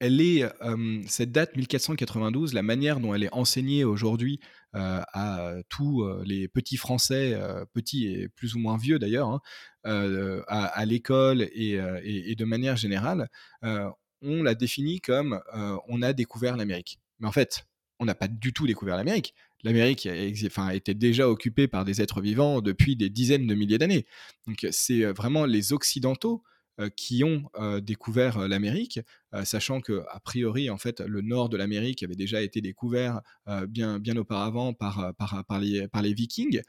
elle est, euh, cette date mille quatre cent quatre-vingt-douze, la manière dont elle est enseignée aujourd'hui euh, à tous euh, les petits Français, euh, petits et plus ou moins vieux d'ailleurs, hein, euh, à, à l'école et, et, et de manière générale, euh, on la définit comme euh, on a découvert l'Amérique. Mais en fait, on n'a pas du tout découvert l'Amérique. L'Amérique ex- enfin, était déjà occupée par des êtres vivants depuis des dizaines de milliers d'années. Donc, c'est vraiment les Occidentaux euh, qui ont euh, découvert euh, l'Amérique, euh, sachant qu'a priori, en fait, le nord de l'Amérique avait déjà été découvert euh, bien, bien auparavant par, par, par, les, par les Vikings.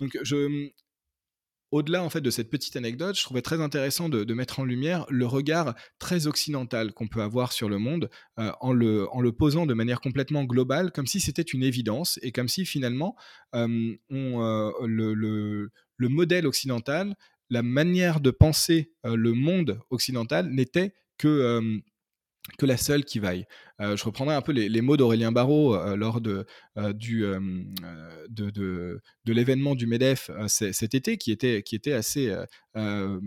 Donc, je... Au-delà en fait, de cette petite anecdote, je trouvais très intéressant de, de mettre en lumière le regard très occidental qu'on peut avoir sur le monde euh, en, le, en le posant de manière complètement globale, comme si c'était une évidence et comme si finalement euh, on, euh, le, le, le modèle occidental, la manière de penser euh, le monde occidental n'était que... Euh, que la seule qui vaille. Euh, je reprendrai un peu les, les mots d'Aurélien Barraud euh, lors de, euh, du, euh, de, de, de l'événement du MEDEF euh, c- cet été, qui était, qui était assez euh, euh,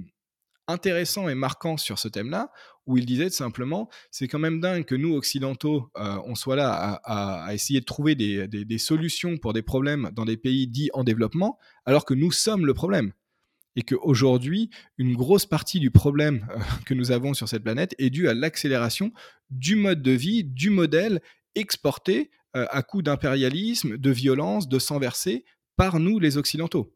intéressant et marquant sur ce thème-là, où il disait simplement, c'est quand même dingue que nous, Occidentaux, euh, on soit là à, à, à essayer de trouver des, des, des solutions pour des problèmes dans des pays dits en développement, alors que nous sommes le problème. Et qu'aujourd'hui, une grosse partie du problème que nous avons sur cette planète est due à l'accélération du mode de vie, du modèle exporté à coup d'impérialisme, de violence, de sang versé par nous, les Occidentaux.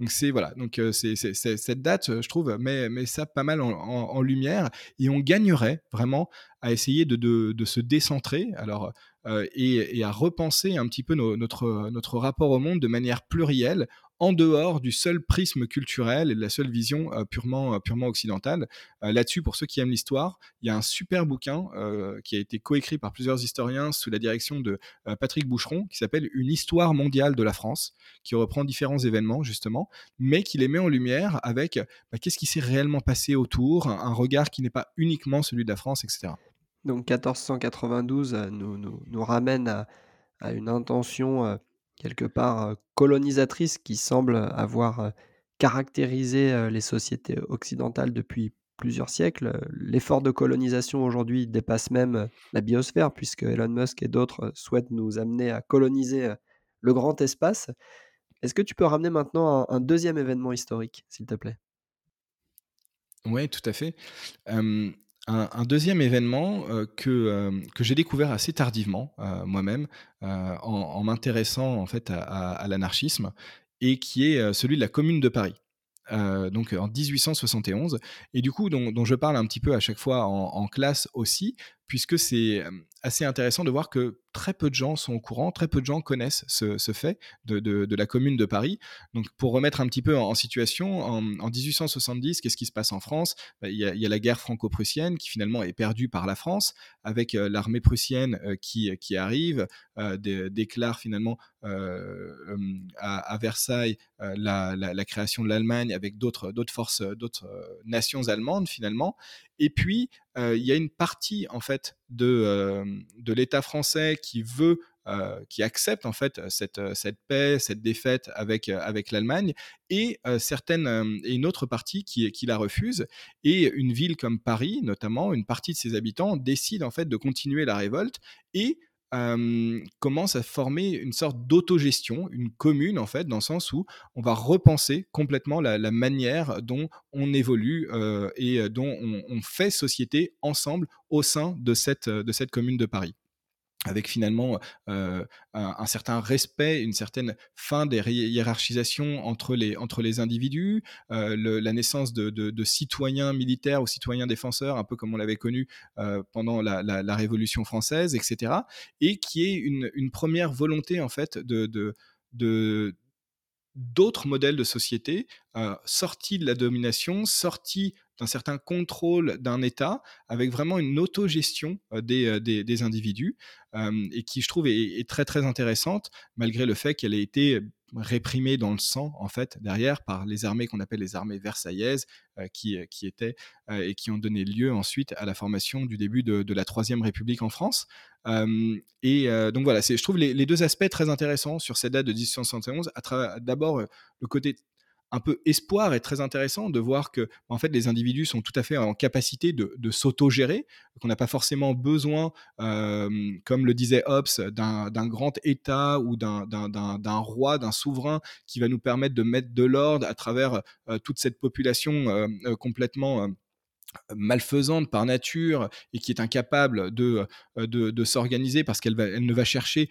Donc, c'est, voilà. Donc c'est, c'est, c'est, cette date, je trouve, met, met ça pas mal en, en, en lumière. Et on gagnerait vraiment à essayer de, de, de se décentrer alors, euh, et, et à repenser un petit peu no, notre, notre rapport au monde de manière plurielle, en dehors du seul prisme culturel et de la seule vision euh, purement, euh, purement occidentale. Euh, là-dessus, pour ceux qui aiment l'histoire, il y a un super bouquin euh, qui a été coécrit par plusieurs historiens sous la direction de euh, Patrick Boucheron, qui s'appelle « Une histoire mondiale de la France », qui reprend différents événements, justement, mais qui les met en lumière avec bah, qu'est-ce qui s'est réellement passé autour, un, un regard qui n'est pas uniquement celui de la France, et cetera. Donc quatorze cent quatre-vingt-douze euh, nous, nous, nous ramène à, à une intention... Euh... quelque part euh, colonisatrice qui semble avoir euh, caractérisé euh, les sociétés occidentales depuis plusieurs siècles. L'effort de colonisation aujourd'hui dépasse même euh, la biosphère, puisque Elon Musk et d'autres euh, souhaitent nous amener à coloniser euh, le grand espace. Est-ce que tu peux ramener maintenant un, un deuxième événement historique, s'il te plaît? Oui, tout à fait. Euh... Un, un deuxième événement euh, que, euh, que j'ai découvert assez tardivement euh, moi-même euh, en, en m'intéressant en fait à, à, à l'anarchisme, et qui est euh, celui de la Commune de Paris, euh, donc en dix-huit cent soixante et onze, et du coup dont, dont je parle un petit peu à chaque fois en, en classe aussi, puisque c'est assez intéressant de voir que très peu de gens sont au courant, très peu de gens connaissent ce, ce fait de, de, de la Commune de Paris. Donc, pour remettre un petit peu en, en situation, en, en dix-huit cent soixante-dix, qu'est-ce qui se passe en France ? Ben, il y a, il y a la guerre franco-prussienne qui finalement est perdue par la France, avec euh, l'armée prussienne euh, qui, qui arrive, euh, dé, déclare finalement euh, à, à Versailles euh, la, la, la création de l'Allemagne avec d'autres, d'autres forces, d'autres euh, nations allemandes finalement. Et puis, euh, il y a une partie en fait de, euh, de l'État français qui veut, euh, qui accepte en fait cette, cette paix, cette défaite avec, avec l'Allemagne, et euh, certaines, euh, et une autre partie qui, qui la refuse. Et une ville comme Paris, notamment, une partie de ses habitants décide en fait de continuer la révolte et Euh, commence à former une sorte d'autogestion, une commune en fait, dans le sens où on va repenser complètement la, la manière dont on évolue euh, et dont on, on fait société ensemble au sein de cette, de cette Commune de Paris, avec finalement euh, un, un certain respect, une certaine fin des hiérarchisations entre les, entre les individus, euh, le, la naissance de, de, de citoyens militaires ou citoyens défenseurs, un peu comme on l'avait connu euh, pendant la, la, la Révolution française, et cetera, et qui est une, une première volonté en fait, de, de, de, d'autres modèles de société euh, sortis de la domination, sortis d'un certain contrôle d'un État, avec vraiment une autogestion des, des, des individus, euh, et qui, je trouve, est, est très, très intéressante, malgré le fait qu'elle ait été réprimée dans le sang, en fait, derrière, par les armées qu'on appelle les armées versaillaises, euh, qui, qui étaient euh, et qui ont donné lieu ensuite à la formation du début de, de la Troisième République en France. Euh, et euh, donc voilà, c'est, je trouve les, les deux aspects très intéressants sur cette date de dix-huit cent soixante et onze, à travers d'abord euh, le côté un peu espoir est très intéressant de voir que en fait, les individus sont tout à fait en capacité de, de s'autogérer, qu'on n'a pas forcément besoin, euh, comme le disait Hobbes, d'un, d'un grand État ou d'un, d'un, d'un, d'un roi, d'un souverain qui va nous permettre de mettre de l'ordre à travers euh, toute cette population euh, euh, complètement... Euh, malfaisante par nature et qui est incapable de, de, de s'organiser parce qu'elle va, elle ne va chercher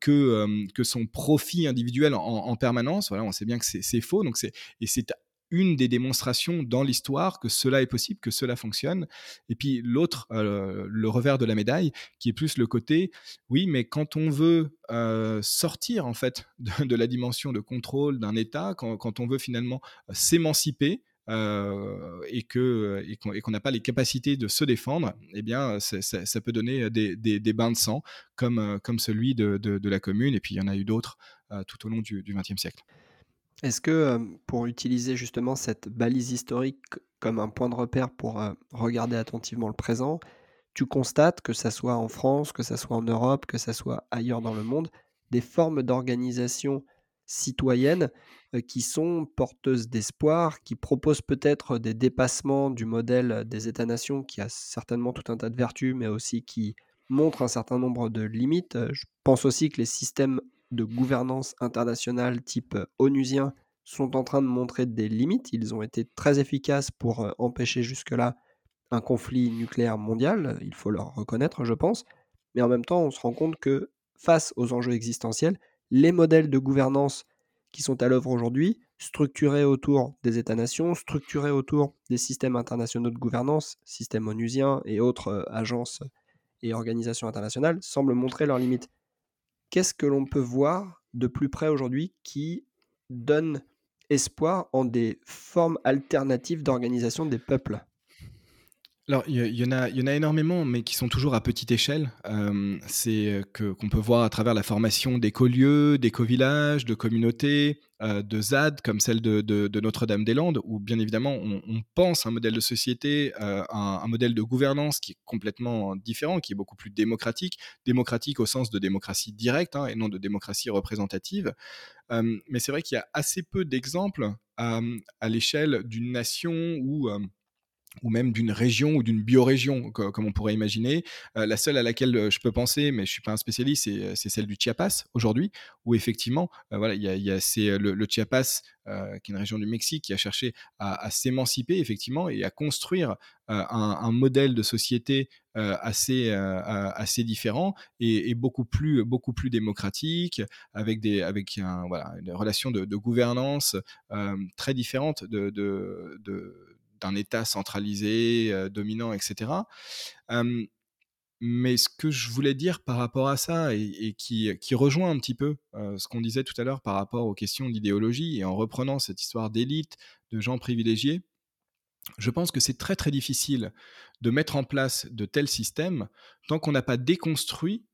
que, que son profit individuel en, en permanence. Voilà, on sait bien que c'est, c'est faux. Donc c'est, et c'est une des démonstrations dans l'histoire que cela est possible, que cela fonctionne. Et puis l'autre, euh, le revers de la médaille, qui est plus le côté, oui, mais quand on veut euh, sortir en fait, de, de la dimension de contrôle d'un État, quand, quand on veut finalement s'émanciper, Euh, et, que, et, qu'on, et qu'on n'a pas les capacités de se défendre, eh bien, ça, ça, ça peut donner des, des, des bains de sang comme, comme celui de, de, de la Commune. Et puis, il y en a eu d'autres euh, tout au long du XXe siècle. Est-ce que, pour utiliser justement cette balise historique comme un point de repère pour euh, regarder attentivement le présent, tu constates, que ça soit en France, que ça soit en Europe, que ça soit ailleurs dans le monde, des formes d'organisation citoyennes qui sont porteuses d'espoir, qui proposent peut-être des dépassements du modèle des États-nations qui a certainement tout un tas de vertus, mais aussi qui montre un certain nombre de limites. Je pense aussi que les systèmes de gouvernance internationale type onusien sont en train de montrer des limites. Ils ont été très efficaces pour empêcher jusque-là un conflit nucléaire mondial, il faut leur reconnaître, je pense. Mais en même temps, on se rend compte que face aux enjeux existentiels, les modèles de gouvernance qui sont à l'œuvre aujourd'hui, structurés autour des États-nations, structurés autour des systèmes internationaux de gouvernance, systèmes onusiens et autres agences et organisations internationales, semblent montrer leurs limites. Qu'est-ce que l'on peut voir de plus près aujourd'hui qui donne espoir en des formes alternatives d'organisation des peuples ? Alors, il y, y, en a, y en a énormément, mais qui sont toujours à petite échelle. Euh, c'est que, qu'on peut voir à travers la formation d'écolieux, d'écovillages, de communautés, euh, de Z A D, comme celle de, de, de Notre-Dame-des-Landes, où bien évidemment, on, on pense un modèle de société, euh, un, un modèle de gouvernance qui est complètement différent, qui est beaucoup plus démocratique, démocratique au sens de démocratie directe hein, et non de démocratie représentative. Euh, mais c'est vrai qu'il y a assez peu d'exemples euh, à l'échelle d'une nation ou... ou même d'une région ou d'une biorégion, comme on pourrait imaginer. Euh, la seule à laquelle je peux penser, mais je ne suis pas un spécialiste, c'est, c'est celle du Chiapas aujourd'hui, où effectivement, euh, voilà, y a, y a, c'est le, le Chiapas, euh, qui est une région du Mexique, qui a cherché à, à s'émanciper effectivement et à construire euh, un, un modèle de société euh, assez, euh, assez différent et, et beaucoup, plus, beaucoup plus démocratique, avec, des, avec un, voilà, une relation de, de gouvernance euh, très différente de... de, de d'un État centralisé, euh, dominant, et cetera. Euh, Mais ce que je voulais dire par rapport à ça, et, et qui, qui rejoint un petit peu euh, ce qu'on disait tout à l'heure par rapport aux questions d'idéologie, et en reprenant cette histoire d'élite, de gens privilégiés, je pense que c'est très très difficile de mettre en place de tels systèmes tant qu'on n'a pas déconstruit,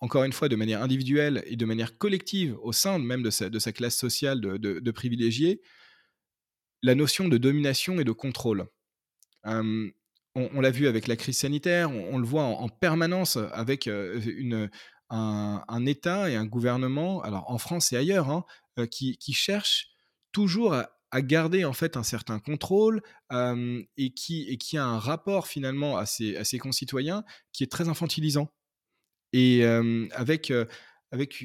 encore une fois de manière individuelle et de manière collective, au sein même de sa, de sa classe sociale de, de, de privilégiés, la notion de domination et de contrôle. Euh, On, on l'a vu avec la crise sanitaire, on, on le voit en, en permanence avec euh, une, un, un État et un gouvernement, alors en France et ailleurs, hein, euh, qui, qui cherchent toujours à, à garder en fait un certain contrôle euh, et, qui, et qui a un rapport finalement à ses, à ses concitoyens qui est très infantilisant. Et euh, avec, euh, avec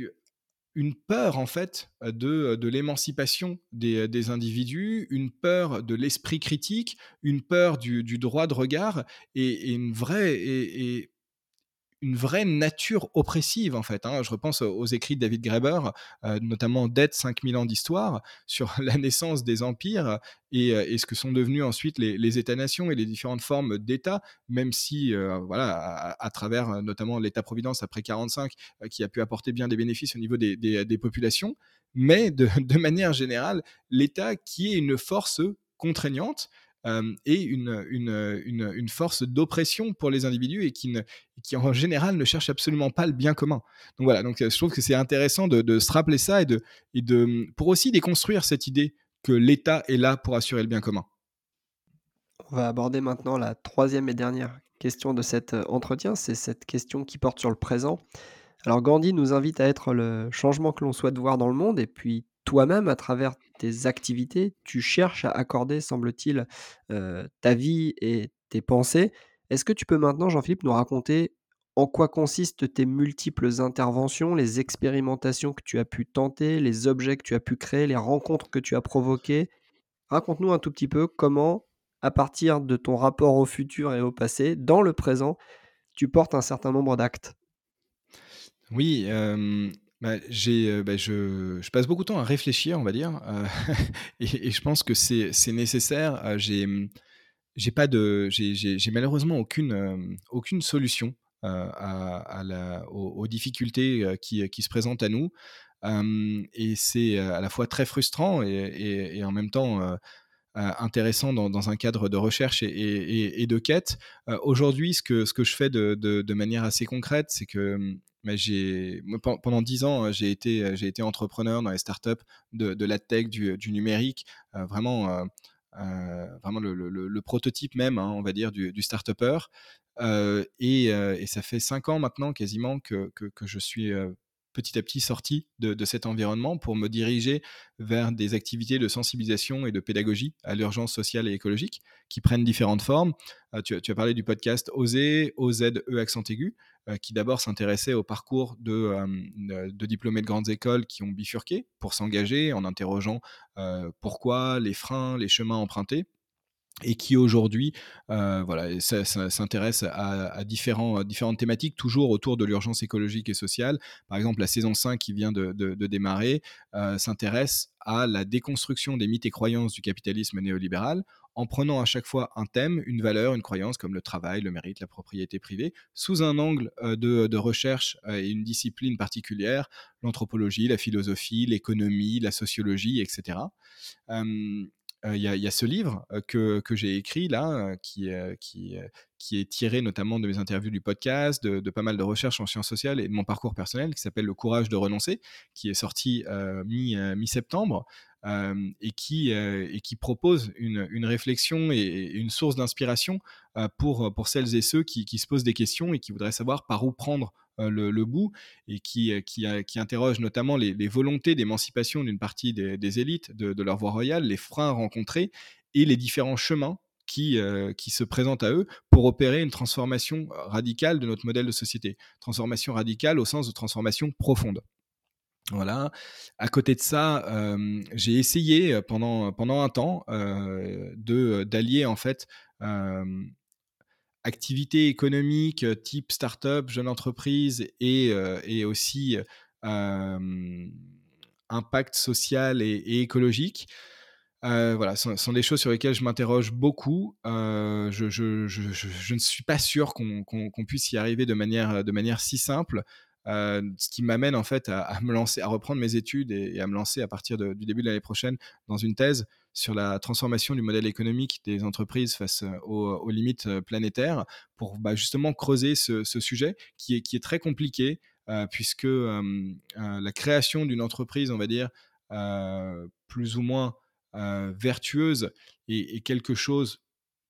une peur en fait de, de l'émancipation des, des individus, une peur de l'esprit critique, une peur du, du droit de regard et, et, une vraie, et, et une vraie nature oppressive en fait. Hein. Je repense aux écrits de David Graeber, euh, notamment Dette, cinq mille ans d'histoire, sur la naissance des empires et, et ce que sont devenus ensuite les, les États-nations et les différentes formes d'États, même si euh, voilà, à, à travers notamment l'État-providence après quarante-cinq, euh, qui a pu apporter bien des bénéfices au niveau des, des, des populations, mais de, de manière générale, l'État qui est une force contraignante, Euh, et une, une, une, une force d'oppression pour les individus et qui, ne, qui en général ne cherche absolument pas le bien commun. Donc voilà, donc je trouve que c'est intéressant de, de se rappeler ça et, de, et de, pour aussi déconstruire cette idée que l'État est là pour assurer le bien commun. On va aborder maintenant la troisième et dernière question de cet entretien, c'est cette question qui porte sur le présent. Alors Gandhi nous invite à être le changement que l'on souhaite voir dans le monde et puis toi-même, à travers tes activités, tu cherches à accorder, semble-t-il, euh, ta vie et tes pensées. Est-ce que tu peux maintenant, Jean-Philippe, nous raconter en quoi consistent tes multiples interventions, les expérimentations que tu as pu tenter, les objets que tu as pu créer, les rencontres que tu as provoquées? Raconte-nous un tout petit peu comment, à partir de ton rapport au futur et au passé, dans le présent, tu portes un certain nombre d'actes. Oui, euh... Bah, j'ai, bah, je, je passe beaucoup de temps à réfléchir, on va dire, euh, et, et je pense que c'est, c'est nécessaire. Euh, j'ai, j'ai, pas de, j'ai, j'ai, j'ai malheureusement aucune, euh, aucune solution euh, à, à la, aux, aux difficultés euh, qui, qui se présentent à nous, euh, et c'est à la fois très frustrant et, et, et en même temps euh, intéressant dans, dans un cadre de recherche et, et, et de quête. Euh, aujourd'hui, ce que, ce que je fais de, de, de manière assez concrète, c'est que J'ai, pendant dix ans, j'ai été, j'ai été entrepreneur dans les startups de, de la tech, du, du numérique, euh, vraiment, euh, vraiment le, le, le prototype même, hein, on va dire, du, du start-upper. Euh, et, euh, et ça fait cinq ans maintenant quasiment que, que, que je suis euh, petit à petit sorti de, de cet environnement pour me diriger vers des activités de sensibilisation et de pédagogie à l'urgence sociale et écologique qui prennent différentes formes. Euh, tu, tu as parlé du podcast Osez, Osez, accent aigu, qui d'abord s'intéressait au parcours de, euh, de diplômés de grandes écoles qui ont bifurqué pour s'engager en interrogeant euh, pourquoi, les freins, les chemins empruntés, et qui aujourd'hui euh, voilà, ça, ça, s'intéresse à, à, différents, à différentes thématiques, toujours autour de l'urgence écologique et sociale. Par exemple, la saison cinq qui vient de, de, de démarrer euh, s'intéresse à la déconstruction des mythes et croyances du capitalisme néolibéral, en prenant à chaque fois un thème, une valeur, une croyance comme le travail, le mérite, la propriété privée, sous un angle euh, de, de recherche euh, et une discipline particulière, l'anthropologie, la philosophie, l'économie, la sociologie, et cetera. Euh, euh, y a, y a ce livre euh, que, que j'ai écrit là, euh, qui, euh, qui, euh, qui est tiré notamment de mes interviews du podcast, de, de pas mal de recherches en sciences sociales et de mon parcours personnel, qui s'appelle « Le courage de renoncer », qui est sorti euh, mi, euh, mi-septembre, Euh, et, qui, euh, et qui propose une, une réflexion et, et une source d'inspiration euh, pour, pour celles et ceux qui, qui se posent des questions et qui voudraient savoir par où prendre euh, le, le bout, et qui, euh, qui, euh, qui interroge notamment les, les volontés d'émancipation d'une partie des, des élites, de, de leur voie royale, les freins rencontrés et les différents chemins qui, euh, qui se présentent à eux pour opérer une transformation radicale de notre modèle de société. Transformation radicale au sens de transformation profonde. Voilà. À côté de ça, euh, j'ai essayé pendant pendant un temps euh, de d'allier en fait euh, activité économique type start-up, jeune entreprise et euh, et aussi euh, impact social et, et écologique. Euh, voilà, ce sont, sont des choses sur lesquelles je m'interroge beaucoup. Euh, je, je, je, je, je ne suis pas sûr qu'on, qu'on, qu'on puisse y arriver de manière, de manière si simple, euh, ce qui m'amène en fait à, à me lancer, à reprendre mes études et, et à me lancer à partir de, du début de l'année prochaine dans une thèse sur la transformation du modèle économique des entreprises face aux, aux limites planétaires pour bah, justement creuser ce, ce sujet qui est, qui est très compliqué euh, puisque euh, euh, la création d'une entreprise, on va dire, euh, plus ou moins Euh, vertueuse et, et quelque chose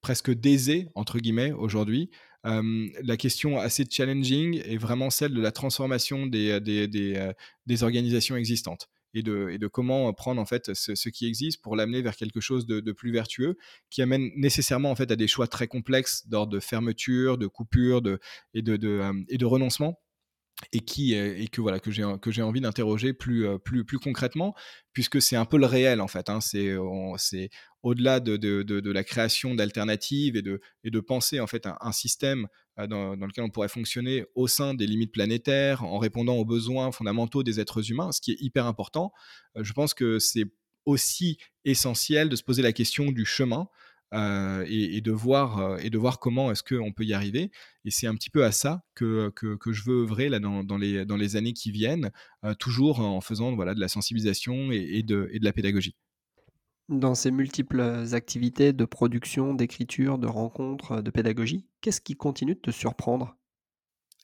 presque d'aisé entre guillemets aujourd'hui. Euh, la question assez challenging est vraiment celle de la transformation des, des, des, des organisations existantes et de, et de comment prendre en fait ce, ce qui existe pour l'amener vers quelque chose de, de plus vertueux qui amène nécessairement en fait à des choix très complexes d'ordre de fermeture, de coupure de, et, de, de, euh, et de renoncement. Et, qui, et que, voilà, que, j'ai, que j'ai envie d'interroger plus, plus, plus concrètement, puisque c'est un peu le réel en fait. Hein. C'est, on, c'est au-delà de, de, de, de la création d'alternatives et de, et de penser en fait un, un système dans, dans lequel on pourrait fonctionner au sein des limites planétaires, en répondant aux besoins fondamentaux des êtres humains, ce qui est hyper important. Je pense que c'est aussi essentiel de se poser la question du chemin Euh, et, et, de voir, euh, et de voir comment est-ce qu'on peut y arriver. Et c'est un petit peu à ça que, que, que je veux œuvrer là, dans, dans, les, dans les années qui viennent, euh, toujours en faisant voilà, de la sensibilisation et, et, de, et de la pédagogie. Dans ces multiples activités de production, d'écriture, de rencontres, de pédagogie, qu'est-ce qui continue de te surprendre ?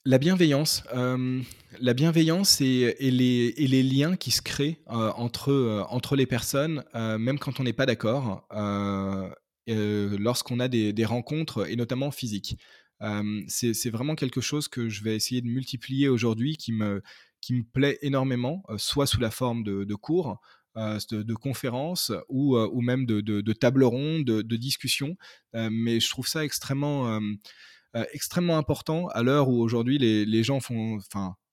La bienveillance, euh, la bienveillance et, et, les, et les liens qui se créent euh, entre, euh, entre les personnes, euh, même quand on n'est pas d'accord. Euh, Euh, lorsqu'on a des, des rencontres et notamment physiques. Euh, c'est, c'est vraiment quelque chose que je vais essayer de multiplier aujourd'hui qui me, qui me plaît énormément, euh, soit sous la forme de, de cours, euh, de, de conférences ou, euh, ou même de, de, de tables rondes, de, de discussions. Euh, mais je trouve ça extrêmement, euh, euh, extrêmement important à l'heure où aujourd'hui les, les gens font...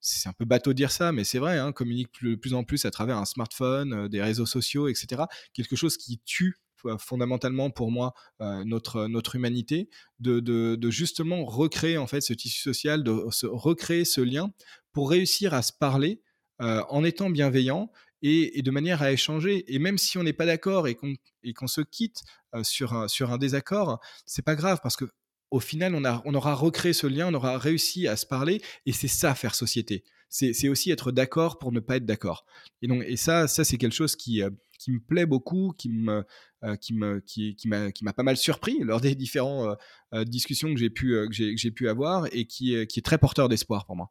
C'est un peu bateau de dire ça, mais c'est vrai, hein, communiquent de plus en plus à travers un smartphone, euh, des réseaux sociaux, et cetera. Quelque chose qui tue fondamentalement pour moi euh, notre, notre humanité, de, de, de justement recréer en fait ce tissu social, de se recréer ce lien pour réussir à se parler euh, en étant bienveillant et, et de manière à échanger. Et même si on n'est pas d'accord et qu'on, et qu'on se quitte euh, sur, un, sur un désaccord, c'est pas grave parce que au final, on, a, on aura recréé ce lien, on aura réussi à se parler et c'est ça faire société. C'est, c'est aussi être d'accord pour ne pas être d'accord. Et, donc, et ça, ça, c'est quelque chose qui... Euh, qui me plaît beaucoup, qui, me, euh, qui, me, qui, qui, m'a, qui m'a pas mal surpris lors des différentes euh, discussions que j'ai, pu, euh, que, j'ai, que j'ai pu avoir et qui, euh, qui est très porteur d'espoir pour moi.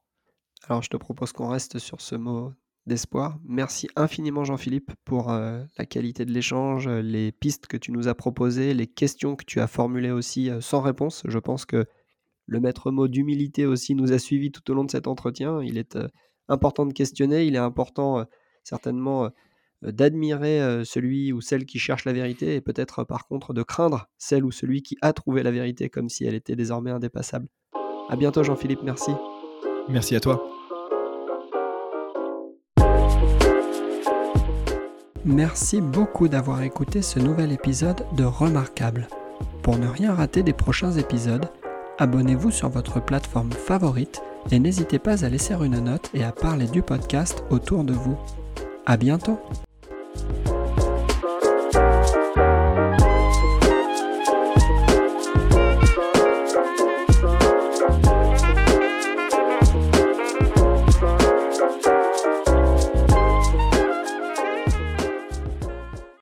Alors, je te propose qu'on reste sur ce mot d'espoir. Merci infiniment, Jean-Philippe, pour euh, la qualité de l'échange, les pistes que tu nous as proposées, les questions que tu as formulées aussi euh, sans réponse. Je pense que le maître mot d'humilité aussi nous a suivis tout au long de cet entretien. Il est euh, important de questionner, il est important euh, certainement... Euh, d'admirer celui ou celle qui cherche la vérité et peut-être par contre de craindre celle ou celui qui a trouvé la vérité comme si elle était désormais indépassable. À bientôt Jean-Philippe, merci. Merci à toi. Merci beaucoup d'avoir écouté ce nouvel épisode de Remarquable. Pour ne rien rater des prochains épisodes, abonnez-vous sur votre plateforme favorite et n'hésitez pas à laisser une note et à parler du podcast autour de vous. À bientôt.